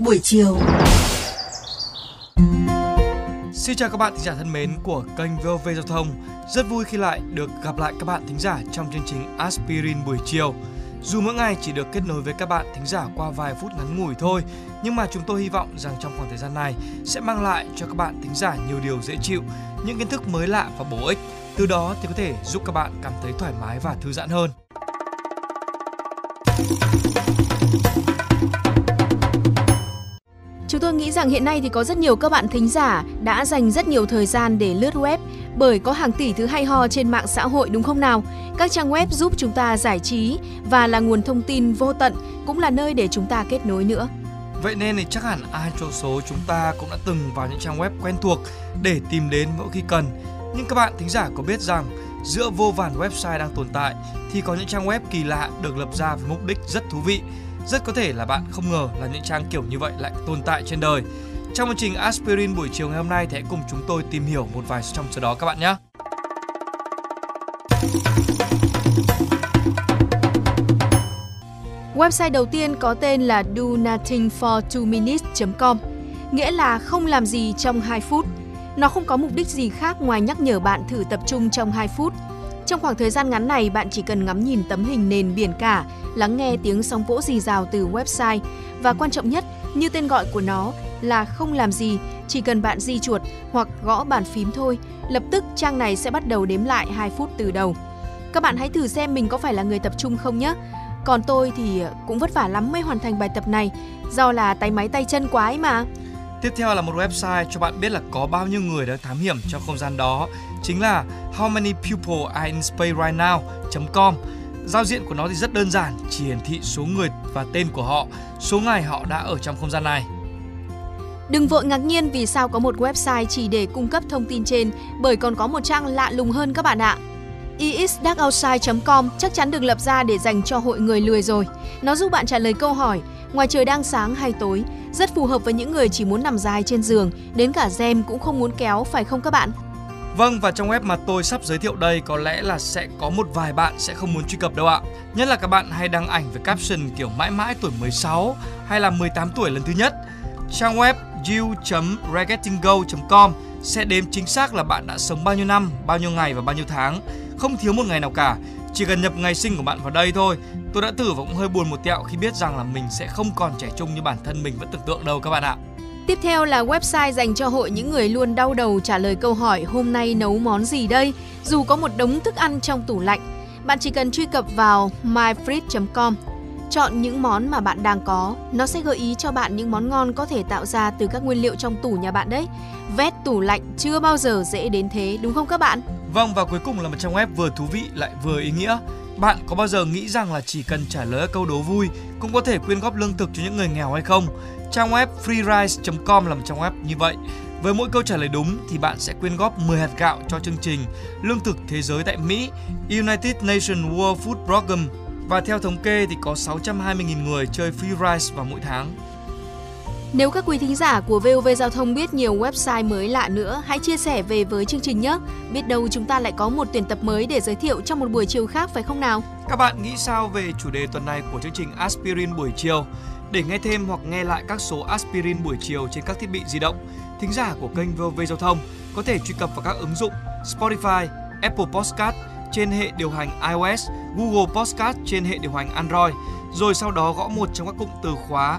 buổi chiều. Xin chào các bạn thính giả thân mến của kênh VOV Giao thông. Rất vui khi lại được gặp lại các bạn thính giả trong chương trình Aspirin buổi chiều. Dù mỗi ngày chỉ được kết nối với các bạn thính giả qua vài phút ngắn ngủi thôi, nhưng mà chúng tôi hy vọng rằng trong khoảng thời gian này sẽ mang lại cho các bạn thính giả nhiều điều dễ chịu, những kiến thức mới lạ và bổ ích. Từ đó thì có thể giúp các bạn cảm thấy thoải mái và thư giãn hơn. Chúng tôi nghĩ rằng hiện nay thì có rất nhiều các bạn thính giả đã dành rất nhiều thời gian để lướt web bởi có hàng tỷ thứ hay ho trên mạng xã hội đúng không nào? Các trang web giúp chúng ta giải trí và là nguồn thông tin vô tận, cũng là nơi để chúng ta kết nối nữa. Vậy nên thì chắc hẳn ai trong số chúng ta cũng đã từng vào những trang web quen thuộc để tìm đến mỗi khi cần. Nhưng các bạn thính giả có biết rằng giữa vô vàn website đang tồn tại thì có những trang web kỳ lạ được lập ra với mục đích rất thú vị. Rất có thể là bạn không ngờ là những trang kiểu như vậy lại tồn tại trên đời. Trong chương trình Aspirin buổi chiều ngày hôm nay thì hãy cùng chúng tôi tìm hiểu một vài trong số đó các bạn nhé. Website đầu tiên có tên là do nothing for two minutes.com, nghĩa là không làm gì trong 2 phút. Nó không có mục đích gì khác ngoài nhắc nhở bạn thử tập trung trong 2 phút. Trong khoảng thời gian ngắn này, bạn chỉ cần ngắm nhìn tấm hình nền biển cả, lắng nghe tiếng sóng vỗ rì rào từ website. Và quan trọng nhất, như tên gọi của nó là không làm gì, chỉ cần bạn di chuột hoặc gõ bàn phím thôi, lập tức trang này sẽ bắt đầu đếm lại 2 phút từ đầu. Các bạn hãy thử xem mình có phải là người tập trung không nhé. Còn tôi thì cũng vất vả lắm mới hoàn thành bài tập này, do là tay máy tay chân quá ấy mà. Tiếp theo là một website cho bạn biết là có bao nhiêu người đang thám hiểm trong không gian đó, chính là howmanypeopleareinspacerightnow.com. Giao diện của nó thì rất đơn giản, chỉ hiển thị số người và tên của họ, số ngày họ đã ở trong không gian này. Đừng vội ngạc nhiên vì sao có một website chỉ để cung cấp thông tin trên, bởi còn có một trang lạ lùng hơn các bạn ạ. isdarkoutside.com chắc chắn được lập ra để dành cho hội người lười rồi. Nó giúp bạn trả lời câu hỏi ngoài trời đang sáng hay tối, rất phù hợp với những người chỉ muốn nằm dài trên giường, đến cả rèm cũng không muốn kéo, phải không các bạn? Vâng, và trong web mà tôi sắp giới thiệu đây có lẽ là sẽ có một vài bạn sẽ không muốn truy cập đâu ạ. Nhất là các bạn hay đăng ảnh với caption kiểu mãi mãi tuổi 16 hay là 18 tuổi lần thứ nhất. Trang web you.ragettingo.com sẽ đếm chính xác là bạn đã sống bao nhiêu năm, bao nhiêu ngày và bao nhiêu tháng, không thiếu một ngày nào cả. Chỉ cần nhập ngày sinh của bạn vào đây thôi. Tôi đã thử và cũng hơi buồn một tẹo khi biết rằng là mình sẽ không còn trẻ trung như bản thân mình vẫn tưởng tượng đâu các bạn ạ. Tiếp theo là website dành cho hội những người luôn đau đầu trả lời câu hỏi hôm nay nấu món gì đây, dù có một đống thức ăn trong tủ lạnh. Bạn chỉ cần truy cập vào myfreet.com, chọn những món mà bạn đang có. Nó sẽ gợi ý cho bạn những món ngon có thể tạo ra từ các nguyên liệu trong tủ nhà bạn đấy. Vét tủ lạnh chưa bao giờ dễ đến thế, đúng không các bạn? Vâng, và cuối cùng là một trang web vừa thú vị lại vừa ý nghĩa. Bạn có bao giờ nghĩ rằng là chỉ cần trả lời câu đố vui cũng có thể quyên góp lương thực cho những người nghèo hay không? Trang web freerice.com là một trang web như vậy. Với mỗi câu trả lời đúng thì bạn sẽ quyên góp 10 hạt gạo cho chương trình Lương thực Thế giới tại Mỹ, United Nations World Food Program. Và theo thống kê thì có 620.000 người chơi Free Rice vào mỗi tháng. Nếu các quý thính giả của VOV Giao thông biết nhiều website mới lạ nữa, hãy chia sẻ về với chương trình nhé. Biết đâu chúng ta lại có một tuyển tập mới để giới thiệu trong một buổi chiều khác, phải không nào? Các bạn nghĩ sao về chủ đề tuần này của chương trình Aspirin buổi chiều? Để nghe thêm hoặc nghe lại các số Aspirin buổi chiều trên các thiết bị di động, thính giả của kênh VOV Giao thông có thể truy cập vào các ứng dụng Spotify, Apple Podcast trên hệ điều hành iOS, Google Podcast trên hệ điều hành Android, rồi sau đó gõ một trong các cụm từ khóa